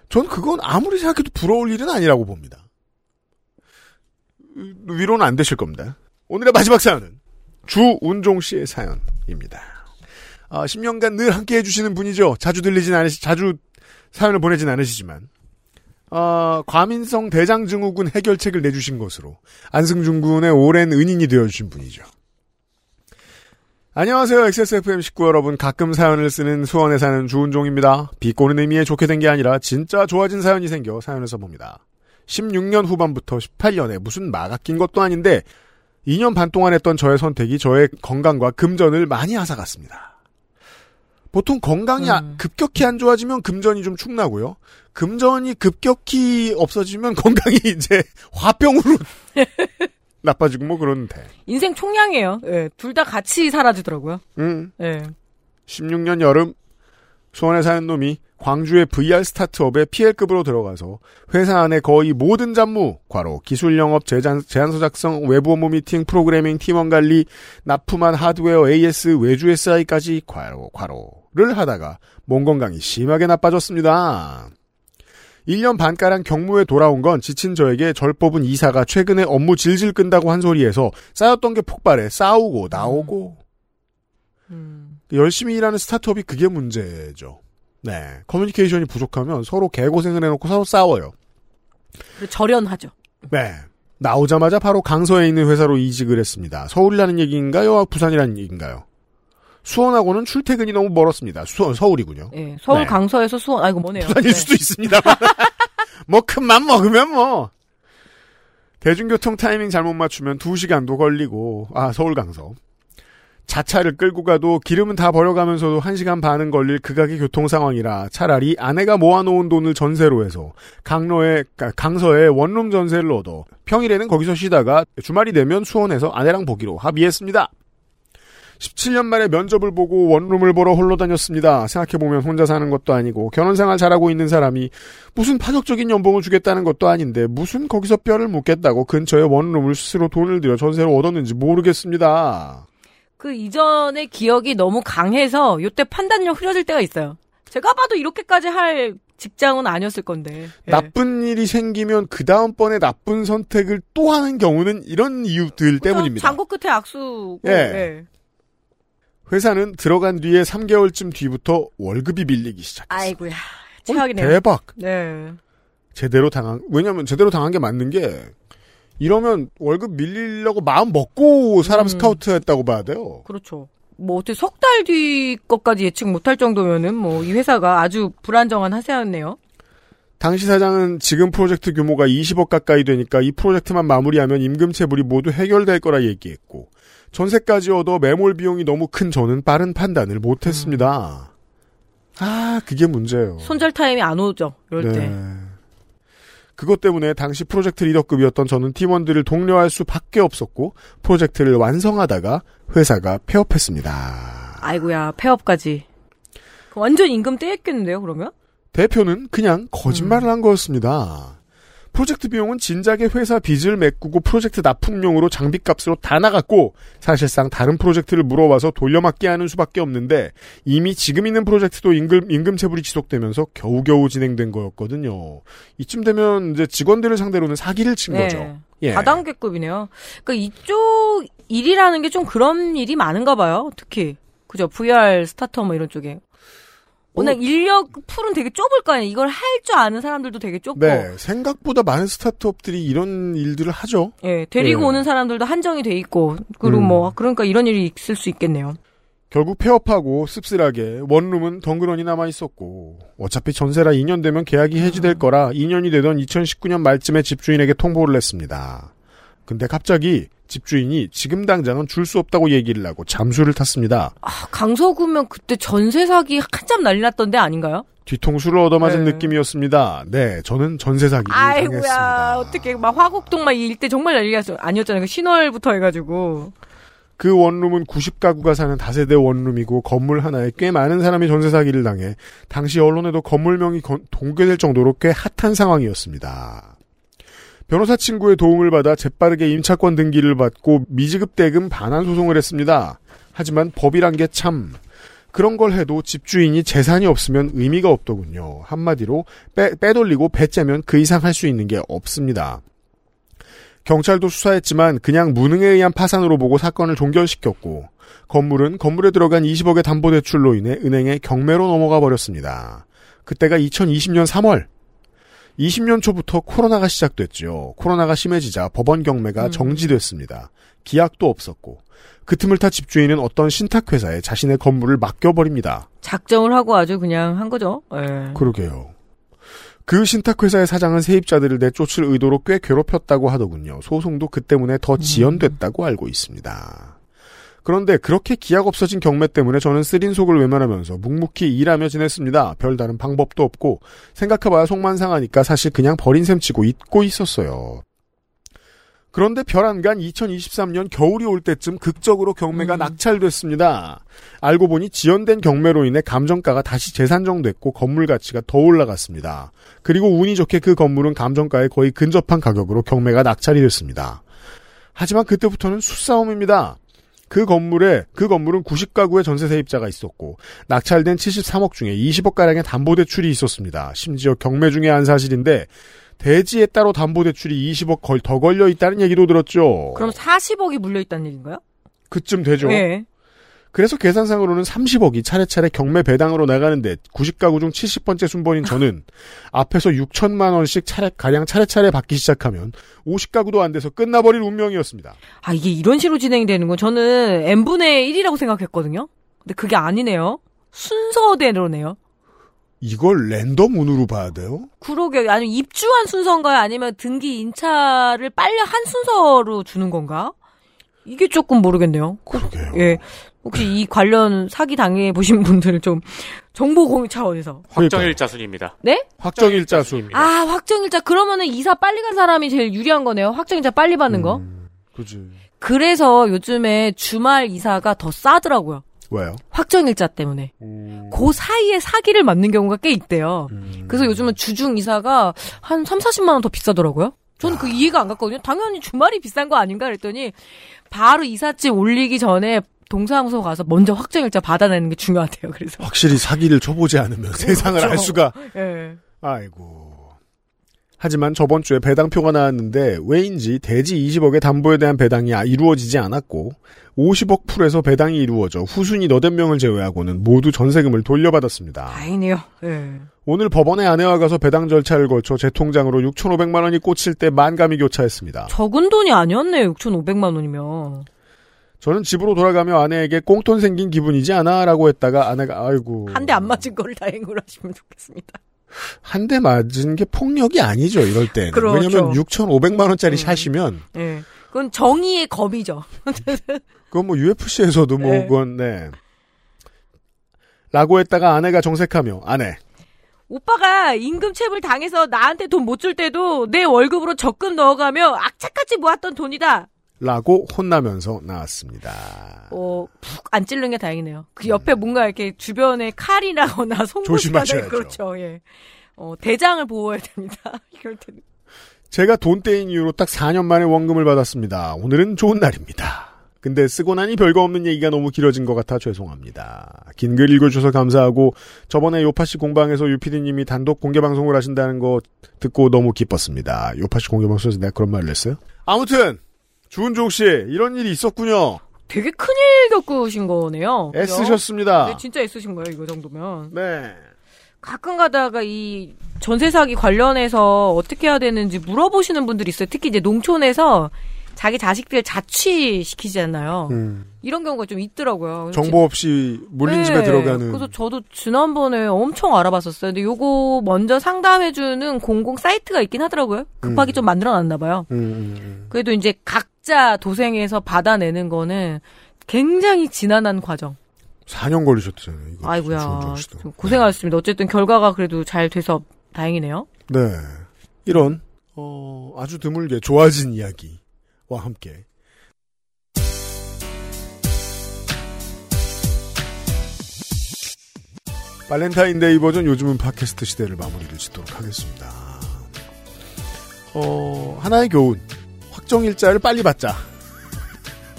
저는 그건 아무리 생각해도 부러울 일은 아니라고 봅니다. 위로는 안 되실 겁니다. 오늘의 마지막 사연은 주운종 씨의 사연입니다. 아, 십 년간 늘 함께해 주시는 분이죠. 자주 들리진 않으시, 자주 사연을 보내진 않으시지만. 어, 과민성 대장증후군 해결책을 내주신 것으로 안승준 군의 오랜 은인이 되어주신 분이죠. 안녕하세요. 엑스에스에프엠 식구 여러분. 가끔 사연을 쓰는 수원에 사는 주은종입니다. 비꼬는 의미에 좋게 된 게 아니라 진짜 좋아진 사연이 생겨 사연을 써봅니다. 십육 년 후반부터 십팔 년에 무슨 마가 낀 것도 아닌데 이 년 반 동안 했던 저의 선택이 저의 건강과 금전을 많이 앗아갔습니다. 보통 건강이 음. 급격히 안 좋아지면 금전이 좀 축나고요. 금전이 급격히 없어지면 건강이 이제 화병으로 나빠지고 뭐 그러는데. 인생 총량이에요. 예, 둘 다 같이 사라지더라고요. 음. 예. 십육 년 여름 수원에 사는 놈이 광주의 브이알 스타트업에 피엘급으로 들어가서 회사 안에 거의 모든 잡무, 과로, 기술 영업, 제안, 제안서 작성, 외부 업무 미팅, 프로그래밍, 팀원 관리, 납품한 하드웨어, 에이에스, 외주 에스아이까지 과로, 과로를 하다가 몸 건강이 심하게 나빠졌습니다. 일 년 반가량 경무에 돌아온 건 지친 저에게 절 뽑은 이사가 최근에 업무 질질 끈다고 한 소리에서 쌓였던 게 폭발해 싸우고 나오고. 음. 열심히 일하는 스타트업이 그게 문제죠. 네. 커뮤니케이션이 부족하면 서로 개고생을 해놓고 서로 싸워요. 절연하죠. 네. 나오자마자 바로 강서에 있는 회사로 이직을 했습니다. 서울이라는 얘기인가요? 부산이라는 얘기인가요? 수원하고는 출퇴근이 너무 멀었습니다. 수원, 서울이군요. 네. 서울 네. 강서에서 수원, 아이고, 뭐네요. 부산일 네. 수도 있습니다. 뭐, 큰맘 먹으면 뭐. 대중교통 타이밍 잘못 맞추면 두 시간도 걸리고, 아, 서울 강서. 자차를 끌고 가도 기름은 다 버려가면서도 한 시간 반은 걸릴 극악의 교통 상황이라 차라리 아내가 모아놓은 돈을 전세로 해서 강로에, 강서에 원룸 전세를 얻어 평일에는 거기서 쉬다가 주말이 되면 수원에서 아내랑 보기로 합의했습니다. 십칠 년 만에 면접을 보고 원룸을 보러 홀로 다녔습니다. 생각해보면 혼자 사는 것도 아니고 결혼생활 잘하고 있는 사람이 무슨 파격적인 연봉을 주겠다는 것도 아닌데 무슨 거기서 뼈를 묻겠다고 근처에 원룸을 스스로 돈을 들여 전세로 얻었는지 모르겠습니다. 그 이전의 기억이 너무 강해서 이때 판단력 흐려질 때가 있어요. 제가 봐도 이렇게까지 할 직장은 아니었을 건데. 예. 나쁜 일이 생기면 그 다음번에 나쁜 선택을 또 하는 경우는 이런 이유들 그쵸? 때문입니다. 장고 끝에 악수고. 예. 예. 회사는 들어간 뒤에 삼 개월쯤 뒤부터 월급이 밀리기 시작했어요. 아이고야. 최악이네요. 대박. 네. 제대로 당한. 왜냐하면 제대로 당한 게 맞는 게. 이러면 월급 밀리려고 마음 먹고 사람 음. 스카우트 했다고 봐야 돼요. 그렇죠. 뭐 어떻게 석 달 뒤 것까지 예측 못할 정도면은 뭐 이 회사가 아주 불안정한 하세였네요. 당시 사장은 지금 프로젝트 규모가 이십억 가까이 되니까 이 프로젝트만 마무리하면 임금 체불이 모두 해결될 거라 얘기했고 전세까지 얻어 매몰 비용이 너무 큰 저는 빠른 판단을 못했습니다. 음. 아 그게 문제예요. 손절 타임이 안 오죠. 이럴 네. 때. 그것 때문에 당시 프로젝트 리더급이었던 저는 팀원들을 독려할 수밖에 없었고 프로젝트를 완성하다가 회사가 폐업했습니다. 아이고야 폐업까지. 완전 임금 떼였겠는데요 그러면? 대표는 그냥 거짓말을 음. 한 거였습니다. 프로젝트 비용은 진작에 회사 빚을 메꾸고 프로젝트 납품용으로 장비값으로 다 나갔고 사실상 다른 프로젝트를 물어와서 돌려막기 하는 수밖에 없는데 이미 지금 있는 프로젝트도 임금, 임금 체불이 지속되면서 겨우겨우 진행된 거였거든요. 이쯤 되면 이제 직원들을 상대로는 사기를 친 네. 거죠. 예. 다단계급이네요. 그러니까 이쪽 일이라는 게 좀 그런 일이 많은가 봐요. 특히 그죠 브이알 스타터 뭐 이런 쪽에. 워낙 인력 풀은 되게 좁을 거 아니에요. 이걸 할 줄 아는 사람들도 되게 좁고. 네. 생각보다 많은 스타트업들이 이런 일들을 하죠. 예. 데리고 예. 오는 사람들도 한정이 돼 있고. 그리고 음. 뭐, 그러니까 이런 일이 있을 수 있겠네요. 결국 폐업하고 씁쓸하게 원룸은 덩그러니 남아있었고 어차피 전세라 이 년 되면 계약이 해지될 거라 이 년이 되던 이천십구 년 말쯤에 집주인에게 통보를 했습니다. 근데 갑자기 집주인이 지금 당장은 줄 수 없다고 얘기를 하고 잠수를 탔습니다. 아, 강서구면 그때 전세 사기 한참 난리 났던데 아닌가요? 뒤통수를 얻어맞은 네. 느낌이었습니다. 네, 저는 전세 사기를 아이고야, 당했습니다. 어떻게 막 화곡동 막 일대 정말 난리가 아니었잖아요. 신월부터 해가지고. 그 원룸은 구십 가구가 사는 다세대 원룸이고 건물 하나에 꽤 많은 사람이 전세 사기를 당해 당시 언론에도 건물명이 공개될 정도로 꽤 핫한 상황이었습니다. 변호사 친구의 도움을 받아 재빠르게 임차권 등기를 받고 미지급 대금 반환 소송을 했습니다. 하지만 법이란 게 참 그런 걸 해도 집주인이 재산이 없으면 의미가 없더군요. 한마디로 빼, 빼돌리고 배째면 그 이상 할 수 있는 게 없습니다. 경찰도 수사했지만 그냥 무능에 의한 파산으로 보고 사건을 종결시켰고 건물은 건물에 들어간 이십억의 담보대출로 인해 은행에 경매로 넘어가 버렸습니다. 그때가 이천이십 년 삼월. 이십 년 초부터 코로나가 시작됐죠. 코로나가 심해지자 법원 경매가 음. 정지됐습니다. 기약도 없었고 그 틈을 타 집주인은 어떤 신탁회사에 자신의 건물을 맡겨버립니다. 작정을 하고 아주 그냥 한 거죠. 에. 그러게요. 그 신탁회사의 사장은 세입자들을 내쫓을 의도로 꽤 괴롭혔다고 하더군요. 소송도 그 때문에 더 지연됐다고 음. 알고 있습니다. 그런데 그렇게 기약 없어진 경매 때문에 저는 쓰린 속을 외면하면서 묵묵히 일하며 지냈습니다. 별다른 방법도 없고 생각해봐야 속만 상하니까 사실 그냥 버린 셈치고 잊고 있었어요. 그런데 별안간 이천이십삼 년 겨울이 올 때쯤 극적으로 경매가 음. 낙찰됐습니다. 알고 보니 지연된 경매로 인해 감정가가 다시 재산정됐고 건물 가치가 더 올라갔습니다. 그리고 운이 좋게 그 건물은 감정가에 거의 근접한 가격으로 경매가 낙찰이 됐습니다. 하지만 그때부터는 숫싸움입니다. 그 건물에, 그 건물은 구십 가구의 전세 세입자가 있었고, 낙찰된 칠십삼억 중에 이십억가량의 담보대출이 있었습니다. 심지어 경매 중에 한 사실인데, 대지에 따로 담보대출이 이십억 더 걸려있다는 얘기도 들었죠. 그럼 사십억이 물려있다는 얘기인가요? 그쯤 되죠. 네. 그래서 계산상으로는 삼십억이 차례차례 경매 배당으로 나가는데 구십 가구 중 칠십 번째 순번인 저는 앞에서 육천만 원씩 차례, 가량 차례차례 받기 시작하면 오십 가구도 안 돼서 끝나버릴 운명이었습니다. 아, 이게 이런 식으로 진행이 되는 건 저는 n분의 일이라고 생각했거든요. 근데 그게 아니네요. 순서대로네요. 이걸 랜덤 운으로 봐야 돼요? 그러게. 아니면 입주한 순서인가요? 아니면 등기 인차를 빨리 한 순서로 주는 건가? 이게 조금 모르겠네요. 그러게요. 예. 혹시 이 관련 사기 당해 보신 분들 좀 정보 공유 차원에서 확정일자 순입니다. 네? 확정일자 순입니다. 아, 확정일자. 그러면은 이사 빨리 간 사람이 제일 유리한 거네요. 확정일자 빨리 받는 음, 거. 그지. 그래서 요즘에 주말 이사가 더 싸더라고요. 왜요? 확정일자 때문에. 음... 그 사이에 사기를 맞는 경우가 꽤 있대요. 음... 그래서 요즘은 주중 이사가 한 삼사십만 원 더 비싸더라고요. 저는 그 이해가 안 갔거든요. 당연히 주말이 비싼 거 아닌가 그랬더니 바로 이삿짐 올리기 전에 동사무소 가서 먼저 확정일자 받아내는 게 중요하대요. 그래서 확실히 사기를 쳐보지 않으면 세상을 그렇죠. 알 수가. 네. 아이고. 하지만 저번 주에 배당표가 나왔는데 왜인지 대지 이십억의 담보에 대한 배당이 이루어지지 않았고 오십억 풀에서 배당이 이루어져 후순위 너댓 명을 제외하고는 모두 전세금을 돌려받았습니다. 다행이네요. 네. 오늘 법원에 아내와 가서 배당 절차를 거쳐 제 통장으로 육천오백만 원이 꽂힐 때 만감이 교차했습니다. 적은 돈이 아니었네요. 육천오백만 원이면. 저는 집으로 돌아가며 아내에게 꽁돈 생긴 기분이지 않아? 라고 했다가 아내가 아이고. 한 대 안 맞은 걸 다행으로 하시면 좋겠습니다. 한 대 맞은 게 폭력이 아니죠. 이럴 때는. 그렇죠. 왜냐면 육천오백만 원짜리 음. 샷이면. 네. 그건 정의의 검이죠. 그건 뭐 유에프씨에서도 뭐 네. 그건 네. 라고 했다가 아내가 정색하며 아내. 오빠가 임금체불 당해서 나한테 돈 못 줄 때도 내 월급으로 적금 넣어가며 악착같이 모았던 돈이다. 라고 혼나면서 나왔습니다. 어, 푹 안 찔른 게 다행이네요. 그 옆에 음. 뭔가 이렇게 주변에 칼이라거나 송곳이라거나 그렇죠. 예. 어, 대장을 보호해야 됩니다. 이럴 때는. 제가 돈 떼인 이유로 딱 사 년 만에 원금을 받았습니다. 오늘은 좋은 날입니다. 근데 쓰고 나니 별거 없는 얘기가 너무 길어진 것 같아 죄송합니다. 긴 글 읽어주셔서 감사하고 저번에 요파시 공방에서 유피디님이 단독 공개방송을 하신다는 거 듣고 너무 기뻤습니다. 요파시 공개방송에서 내가 그런 말을 했어요? 아무튼 주은종 씨 이런 일이 있었군요. 되게 큰일 겪으신 거네요. 애쓰셨습니다. 네, 진짜 애쓰신 거예요. 이거 정도면. 네. 가끔 가다가 이 전세 사기 관련해서 어떻게 해야 되는지 물어보시는 분들이 있어요. 특히 이제 농촌에서 자기 자식들 자취시키잖아요. 음. 이런 경우가 좀 있더라고요. 정보 없이 몰린 집에 네. 들어가는. 그래서 저도 지난번에 엄청 알아봤었어요. 근데 요거 먼저 상담해주는 공공 사이트가 있긴 하더라고요. 급하게 음. 좀 만들어놨나 봐요. 음. 그래도 이제 각자 도생해서 받아내는 거는 굉장히 지난한 과정. 사 년 걸리셨잖아요. 이거 아이고야. 고생하셨습니다. 어쨌든 결과가 그래도 잘 돼서 다행이네요. 네. 이런 어, 아주 드물게 좋아진 이야기. 함께 발렌타인데이 버전 요즘은 팟캐스트 시대를 마무리를 짓도록 하겠습니다. 어, 하나의 교훈. 확정일자를 빨리 받자.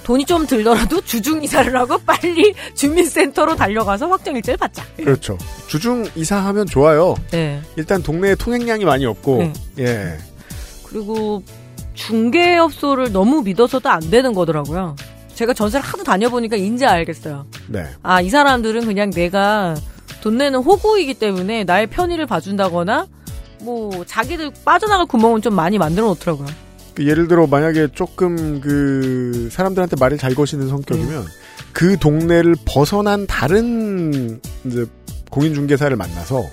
돈이 좀 들더라도 주중이사를 하고 빨리 주민센터로 달려가서 확정일자를 받자. 그렇죠. 주중이사하면 좋아요. 네. 일단 동네에 통행량이 많이 없고 네. 예. 그리고 중개업소를 너무 믿어서도 안 되는 거더라고요. 제가 전세를 하도 다녀보니까 이제 알겠어요. 네. 아, 이 사람들은 그냥 내가 돈 내는 호구이기 때문에 나의 편의를 봐준다거나 뭐 자기들 빠져나갈 구멍은 좀 많이 만들어 놓더라고요. 그 예를 들어 만약에 조금 그 사람들한테 말을 잘 거시는 성격이면 음. 그 동네를 벗어난 다른 이제 공인중개사를 만나서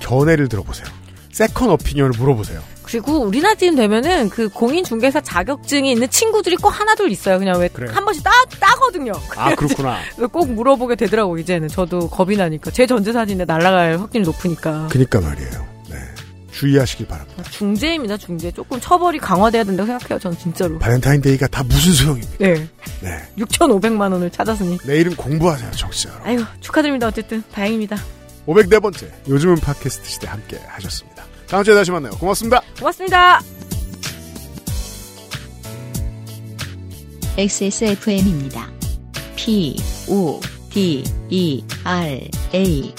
견해를 들어보세요. 세컨 오피니언을 물어보세요. 그리고 우리나라쯤 되면은 그 공인중개사 자격증이 있는 친구들이 꼭 하나둘 있어요. 그냥 왜 한 번씩 따, 따거든요. 아, 그렇구나. 꼭 물어보게 되더라고, 이제는. 저도 겁이 나니까. 제 전재산인데 날아갈 확률이 높으니까. 그니까 말이에요. 네. 주의하시길 바랍니다. 중재입니다, 중재. 조금 처벌이 강화돼야 된다고 생각해요, 저는 진짜로. 바렌타인데이가 다 무슨 소용입니까? 네. 네. 육천오백만 원을 찾았으니. 내일은 공부하세요, 정치자로. 아유, 축하드립니다. 어쨌든, 다행입니다. 오백사 번째. 요즘은 팟캐스트 시대 함께 하셨습니다. 다음 주에 다시 만나요. 고맙습니다. 고맙습니다. 엑스에스에프엠입니다. P, O, D, E, R, A.